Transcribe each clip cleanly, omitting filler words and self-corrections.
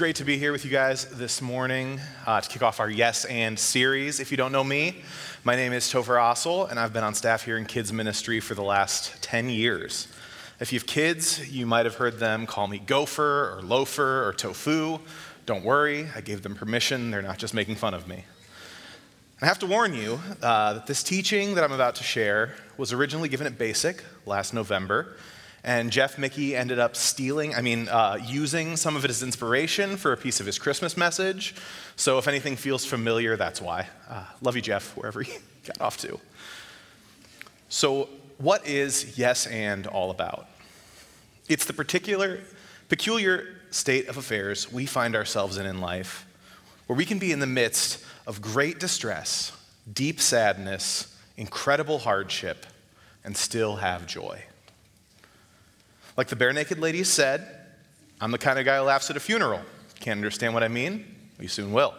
great to be here with you guys this morning to kick off our Yes And series. If you don't know me, my name is Topher Assell, and I've been on staff here in kids ministry for the last 10 years. If you have kids, you might have heard them call me gopher or loafer or tofu. Don't worry, I gave them permission. They're not just making fun of me. I have to warn you that this teaching that I'm about to share was originally given at Basic last November. And Jeff Mickey ended up using some of it as inspiration for a piece of his Christmas message. So if anything feels familiar, that's why. Love you, Jeff, wherever you got off to. So what is Yes And all about? It's the peculiar state of affairs we find ourselves in life, where we can be in the midst of great distress, deep sadness, incredible hardship, and still have joy. Like the Bare Naked Ladies said, I'm the kind of guy who laughs at a funeral. Can't understand what I mean? You soon will.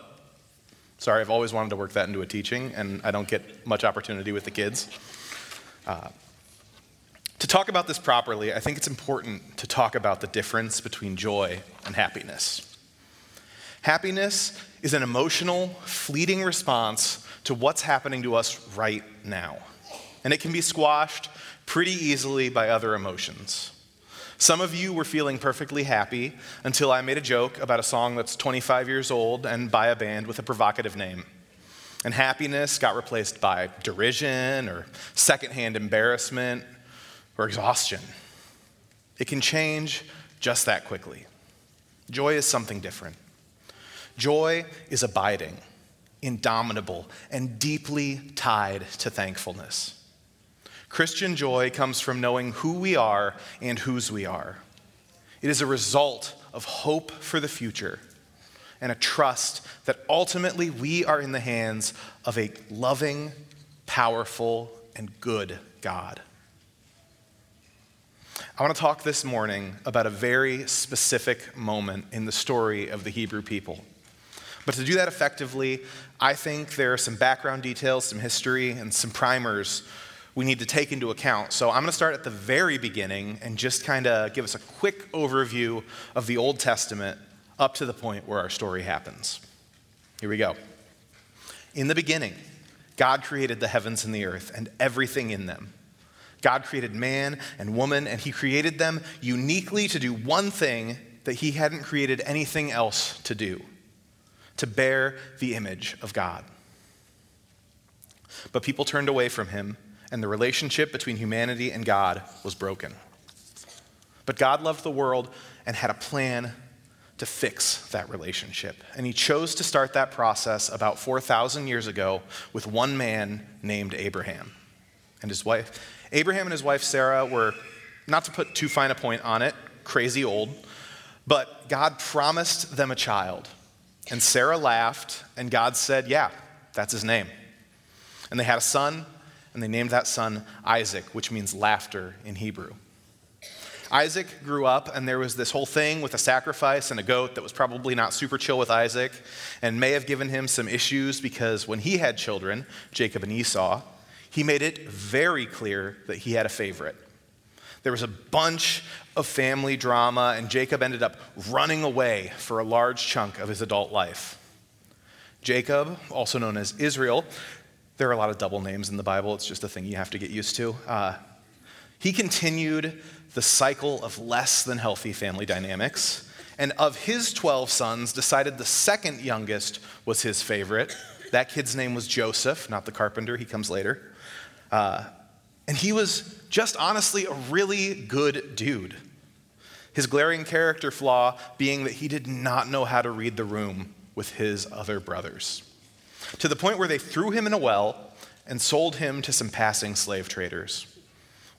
Sorry, I've always wanted to work that into a teaching, and I don't get much opportunity with the kids. To talk about this properly, I think it's important to talk about the difference between joy and happiness. Happiness is an emotional, fleeting response to what's happening to us right now. And it can be squashed pretty easily by other emotions. Some of you were feeling perfectly happy until I made a joke about a song that's 25 years old and by a band with a provocative name. And happiness got replaced by derision or secondhand embarrassment or exhaustion. It can change just that quickly. Joy is something different. Joy is abiding, indomitable, and deeply tied to thankfulness. Christian joy comes from knowing who we are and whose we are. It is a result of hope for the future and a trust that ultimately we are in the hands of a loving, powerful, and good God. I want to talk this morning about a very specific moment in the story of the Hebrew people. But to do that effectively, I think there are some background details, some history, and some primers we need to take into account. So I'm going to start at the very beginning and just kind of give us a quick overview of the Old Testament up to the point where our story happens. Here we go. In the beginning, God created the heavens and the earth and everything in them. God created man and woman, and he created them uniquely to do one thing that he hadn't created anything else to do, to bear the image of God. But people turned away from him, and the relationship between humanity and God was broken. But God loved the world and had a plan to fix that relationship. And he chose to start that process about 4,000 years ago with one man named Abraham and his wife. Abraham and his wife Sarah were, not to put too fine a point on it, crazy old, but God promised them a child. And Sarah laughed, and God said, yeah, that's his name. And they had a son, and they named that son Isaac, which means laughter in Hebrew. Isaac grew up, and there was this whole thing with a sacrifice and a goat that was probably not super chill with Isaac and may have given him some issues, because when he had children, Jacob and Esau, he made it very clear that he had a favorite. There was a bunch of family drama, and Jacob ended up running away for a large chunk of his adult life. Jacob, also known as Israel — there are a lot of double names in the Bible. It's just a thing you have to get used to. He continued the cycle of less than healthy family dynamics. And of his 12 sons, decided the second youngest was his favorite. That kid's name was Joseph, not the carpenter. He comes later. And he was just honestly a really good dude. His glaring character flaw being that he did not know how to read the room with his other brothers, to the point where they threw him in a well and sold him to some passing slave traders,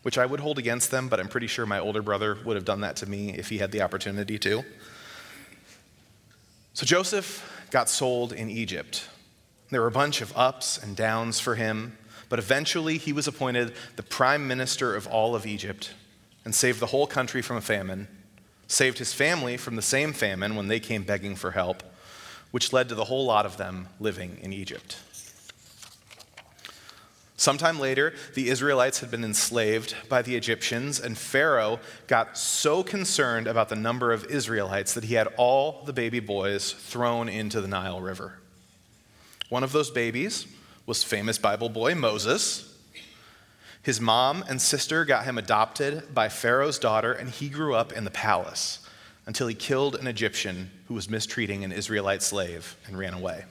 which I would hold against them, but I'm pretty sure my older brother would have done that to me if he had the opportunity to. So Joseph got sold in Egypt. There were a bunch of ups and downs for him, but eventually he was appointed the prime minister of all of Egypt and saved the whole country from a famine, saved his family from the same famine when they came begging for help, which led to the whole lot of them living in Egypt. Sometime later, the Israelites had been enslaved by the Egyptians, and Pharaoh got so concerned about the number of Israelites that he had all the baby boys thrown into the Nile River. One of those babies was famous Bible boy Moses. His mom and sister got him adopted by Pharaoh's daughter, and he grew up in the palace until he killed an Egyptian who was mistreating an Israelite slave and ran away.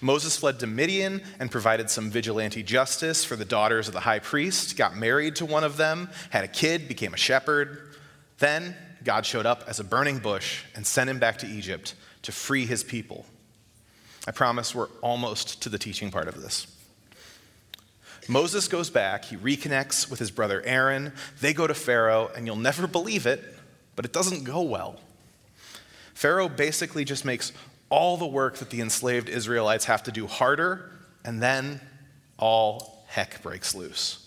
Moses fled to Midian and provided some vigilante justice for the daughters of the high priest, got married to one of them, had a kid, became a shepherd. Then God showed up as a burning bush and sent him back to Egypt to free his people. I promise we're almost to the teaching part of this. Moses goes back, he reconnects with his brother Aaron, they go to Pharaoh, and you'll never believe it, but it doesn't go well. Pharaoh basically just makes all the work that the enslaved Israelites have to do harder, and then all heck breaks loose.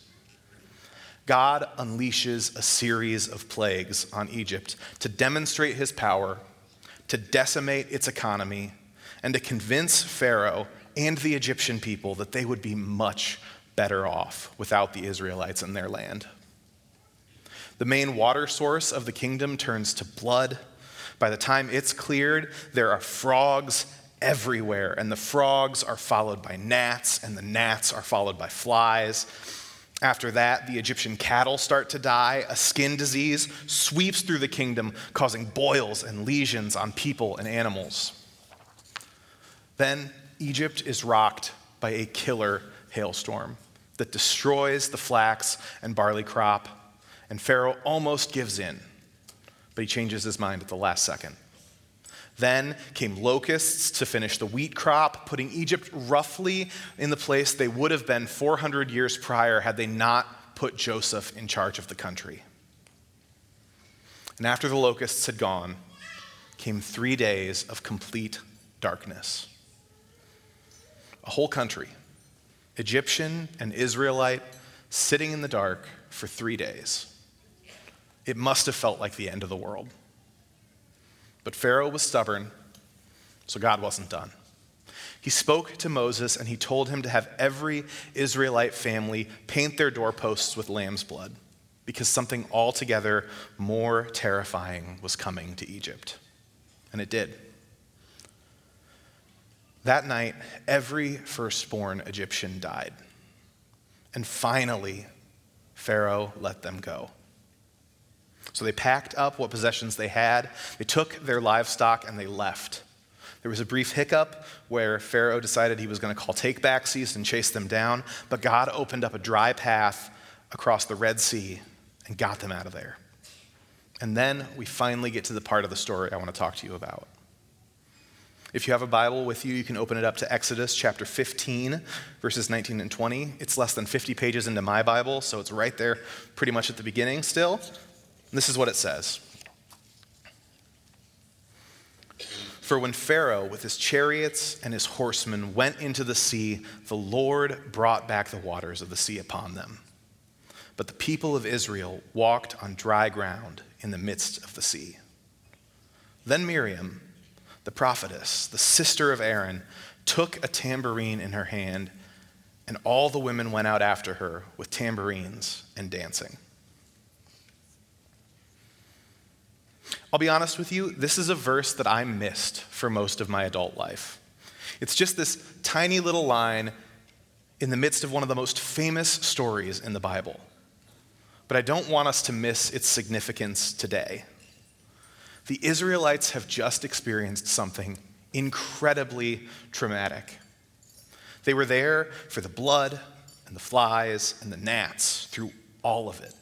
God unleashes a series of plagues on Egypt to demonstrate his power, to decimate its economy, and to convince Pharaoh and the Egyptian people that they would be much better off without the Israelites in their land. The main water source of the kingdom turns to blood. By the time it's cleared, there are frogs everywhere, and the frogs are followed by gnats, and the gnats are followed by flies. After that, the Egyptian cattle start to die. A skin disease sweeps through the kingdom, causing boils and lesions on people and animals. Then Egypt is rocked by a killer hailstorm that destroys the flax and barley crop, and Pharaoh almost gives in, but he changes his mind at the last second. Then came locusts to finish the wheat crop, putting Egypt roughly in the place they would have been 400 years prior had they not put Joseph in charge of the country. And after the locusts had gone, came 3 days of complete darkness. A whole country, Egyptian and Israelite, sitting in the dark for 3 days. It must have felt like the end of the world. But Pharaoh was stubborn, so God wasn't done. He spoke to Moses, and he told him to have every Israelite family paint their doorposts with lamb's blood, because something altogether more terrifying was coming to Egypt. And it did. That night, every firstborn Egyptian died. And finally, Pharaoh let them go. So they packed up what possessions they had, they took their livestock, and they left. There was a brief hiccup where Pharaoh decided he was going to call take-backsies and chase them down, but God opened up a dry path across the Red Sea and got them out of there. And then we finally get to the part of the story I want to talk to you about. If you have a Bible with you, you can open it up to Exodus chapter 15, verses 19 and 20. It's less than 50 pages into my Bible, so it's right there pretty much at the beginning still. And this is what it says. For when Pharaoh with his chariots and his horsemen went into the sea, the Lord brought back the waters of the sea upon them. But the people of Israel walked on dry ground in the midst of the sea. Then Miriam, the prophetess, the sister of Aaron, took a tambourine in her hand, and all the women went out after her with tambourines and dancing. I'll be honest with you, this is a verse that I missed for most of my adult life. It's just this tiny little line in the midst of one of the most famous stories in the Bible. But I don't want us to miss its significance today. The Israelites have just experienced something incredibly traumatic. They were there for the blood and the flies and the gnats through all of it.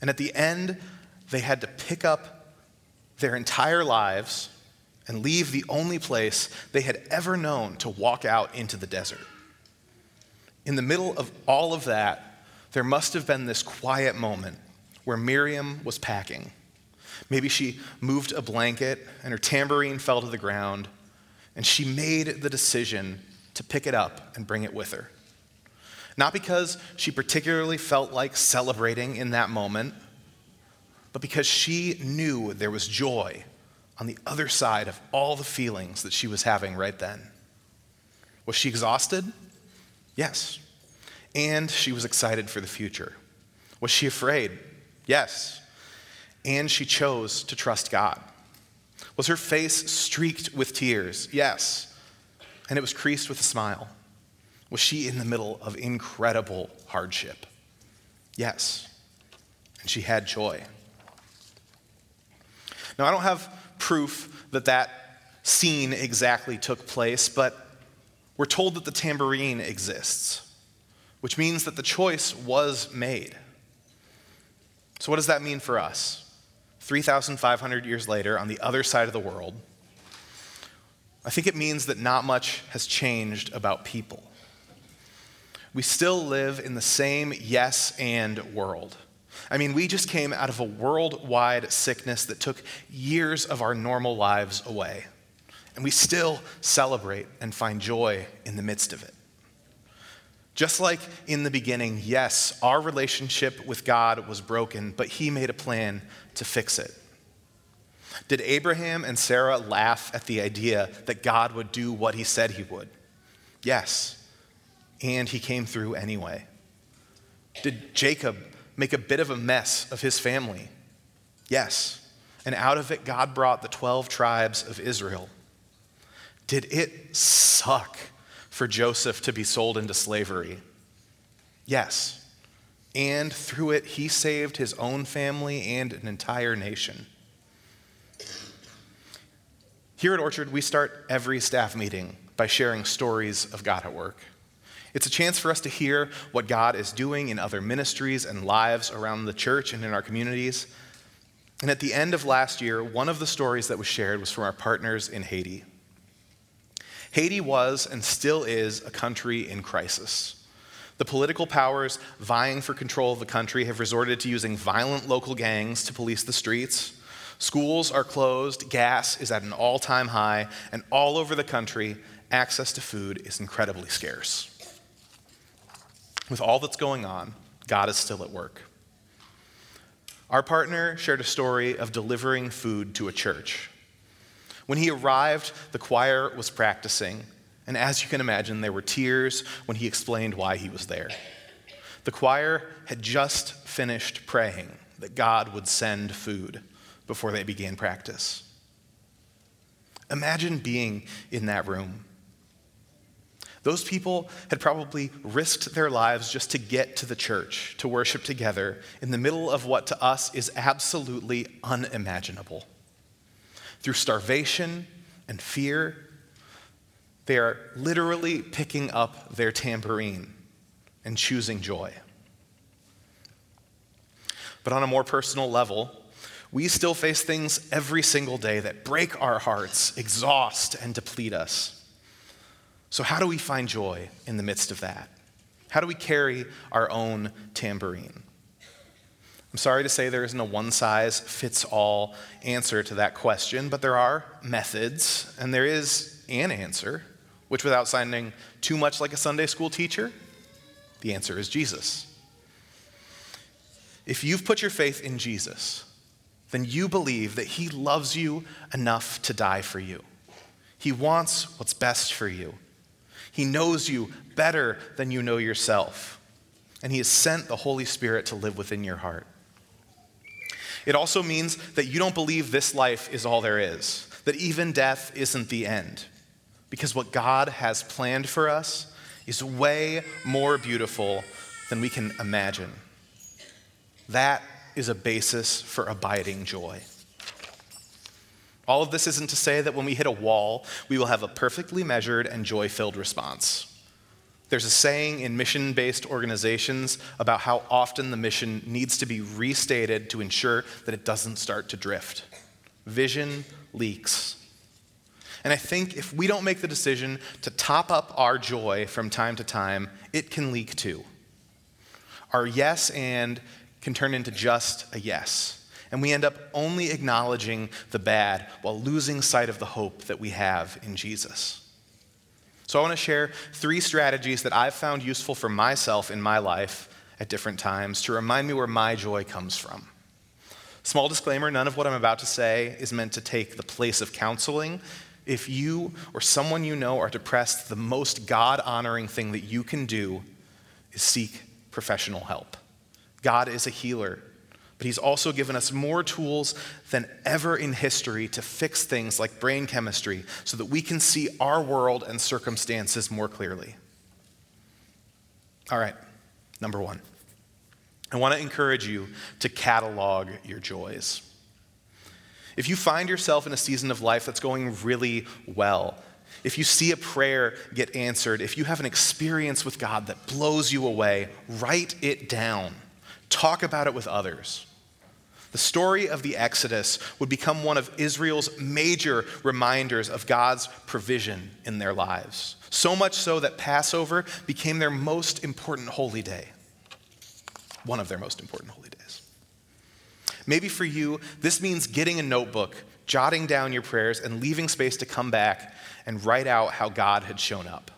And at the end, they had to pick up their entire lives and leave the only place they had ever known to walk out into the desert. In the middle of all of that, there must have been this quiet moment where Miriam was packing. Maybe she moved a blanket and her tambourine fell to the ground, and she made the decision to pick it up and bring it with her. Not because she particularly felt like celebrating in that moment, but because she knew there was joy on the other side of all the feelings that she was having right then. Was she exhausted? Yes. And she was excited for the future. Was she afraid? Yes. And she chose to trust God. Was her face streaked with tears? Yes. And it was creased with a smile. Was she in the middle of incredible hardship? Yes. And she had joy. Now, I don't have proof that that scene exactly took place, but we're told that the tambourine exists, which means that the choice was made. So what does that mean for us? 3,500 years later, on the other side of the world, I think it means that not much has changed about people. We still live in the same yes and world. I mean, we just came out of a worldwide sickness that took years of our normal lives away. And we still celebrate and find joy in the midst of it. Just like in the beginning, yes, our relationship with God was broken, but he made a plan to fix it. Did Abraham and Sarah laugh at the idea that God would do what he said he would? Yes, and he came through anyway. Did Jacob make a bit of a mess of his family? Yes, and out of it, God brought the 12 tribes of Israel. Did it suck for Joseph to be sold into slavery? Yes. And through it, he saved his own family and an entire nation. Here at Orchard, we start every staff meeting by sharing stories of God at work. It's a chance for us to hear what God is doing in other ministries and lives around the church and in our communities. And at the end of last year, one of the stories that was shared was from our partners in Haiti. Haiti was and still is a country in crisis. The political powers vying for control of the country have resorted to using violent local gangs to police the streets. Schools are closed, gas is at an all-time high, and all over the country, access to food is incredibly scarce. With all that's going on, God is still at work. Our partner shared a story of delivering food to a church. When he arrived, the choir was practicing, and as you can imagine, there were tears when he explained why he was there. The choir had just finished praying that God would send food before they began practice. Imagine being in that room. Those people had probably risked their lives just to get to the church, to worship together, in the middle of what to us is absolutely unimaginable. Through starvation and fear, they are literally picking up their tambourine and choosing joy. But on a more personal level, we still face things every single day that break our hearts, exhaust, and deplete us. So how do we find joy in the midst of that? How do we carry our own tambourine? I'm sorry to say there isn't a one-size-fits-all answer to that question, but there are methods, and there is an answer, which without sounding too much like a Sunday school teacher, the answer is Jesus. If you've put your faith in Jesus, then you believe that he loves you enough to die for you. He wants what's best for you. He knows you better than you know yourself, and he has sent the Holy Spirit to live within your heart. It also means that you don't believe this life is all there is, that even death isn't the end, because what God has planned for us is way more beautiful than we can imagine. That is a basis for abiding joy. All of this isn't to say that when we hit a wall, we will have a perfectly measured and joy-filled response. There's a saying in mission-based organizations about how often the mission needs to be restated to ensure that it doesn't start to drift. Vision leaks. And I think if we don't make the decision to top up our joy from time to time, it can leak too. Our yes and can turn into just a yes, and we end up only acknowledging the bad while losing sight of the hope that we have in Jesus. So I want to share three strategies that I've found useful for myself in my life at different times to remind me where my joy comes from. Small disclaimer, none of what I'm about to say is meant to take the place of counseling. If you or someone you know are depressed, the most God-honoring thing that you can do is seek professional help. God is a healer, but he's also given us more tools than ever in history to fix things like brain chemistry so that we can see our world and circumstances more clearly. All right, number one, I want to encourage you to catalog your joys. If you find yourself in a season of life that's going really well, if you see a prayer get answered, if you have an experience with God that blows you away, write it down. Talk about it with others. The story of the Exodus would become one of Israel's major reminders of God's provision in their lives, so much so that Passover became their most important holy day, one of their most important holy days. Maybe for you, this means getting a notebook, jotting down your prayers, and leaving space to come back and write out how God had shown up.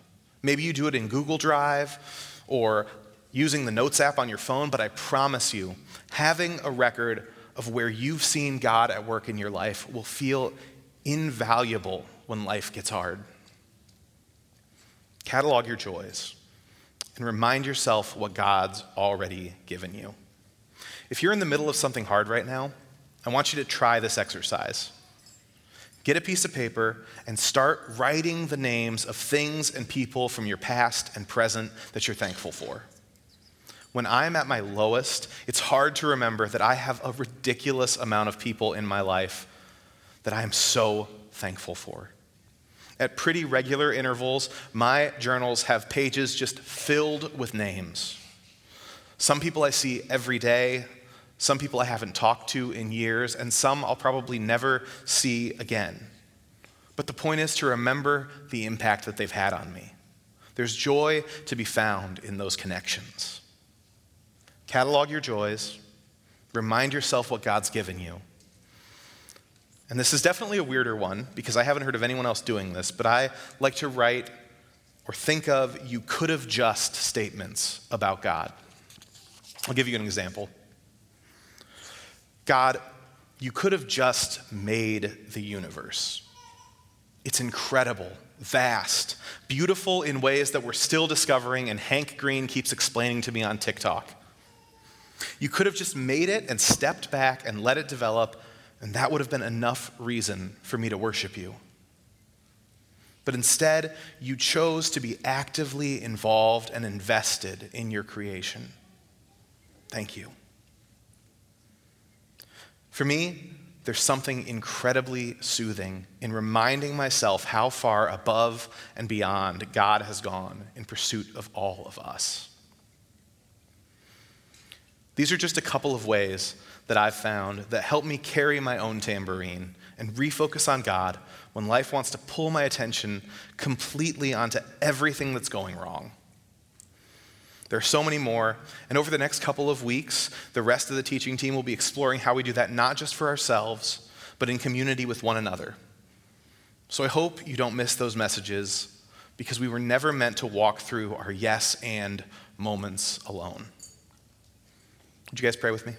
Maybe you do it in Google Drive or using the Notes app on your phone, but I promise you, having a record of where you've seen God at work in your life will feel invaluable when life gets hard. Catalog your joys and remind yourself what God's already given you. If you're in the middle of something hard right now, I want you to try this exercise. Get a piece of paper and start writing the names of things and people from your past and present that you're thankful for. When I'm at my lowest, it's hard to remember that I have a ridiculous amount of people in my life that I am so thankful for. At pretty regular intervals, my journals have pages just filled with names. Some people I see every day, some people I haven't talked to in years, and some I'll probably never see again. But the point is to remember the impact that they've had on me. There's joy to be found in those connections. Catalog your joys, remind yourself what God's given you. And this is definitely a weirder one because I haven't heard of anyone else doing this, but I like to write or think of you could have just statements about God. I'll give you an example. God, you could have just made the universe. It's incredible, vast, beautiful in ways that we're still discovering and Hank Green keeps explaining to me on TikTok. You could have just made it and stepped back and let it develop, and that would have been enough reason for me to worship you. But instead, you chose to be actively involved and invested in your creation. Thank you. For me, there's something incredibly soothing in reminding myself how far above and beyond God has gone in pursuit of all of us. These are just a couple of ways that I've found that help me carry my own tambourine and refocus on God when life wants to pull my attention completely onto everything that's going wrong. There are so many more, and over the next couple of weeks, the rest of the teaching team will be exploring how we do that not just for ourselves, but in community with one another. So I hope you don't miss those messages, because we were never meant to walk through our yes and moments alone. Would you guys pray with me?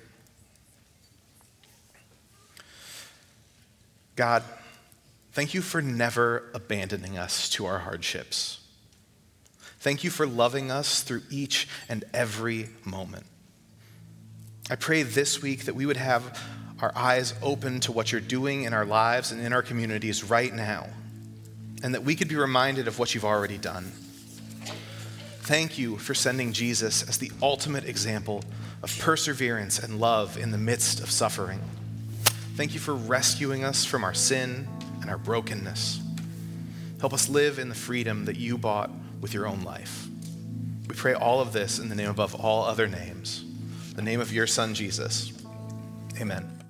God, thank you for never abandoning us to our hardships. Thank you for loving us through each and every moment. I pray this week that we would have our eyes open to what you're doing in our lives and in our communities right now, and that we could be reminded of what you've already done. Thank you for sending Jesus as the ultimate example of perseverance and love in the midst of suffering. Thank you for rescuing us from our sin and our brokenness. Help us live in the freedom that you bought with your own life. We pray all of this in the name above all other names, the name of your Son, Jesus. Amen.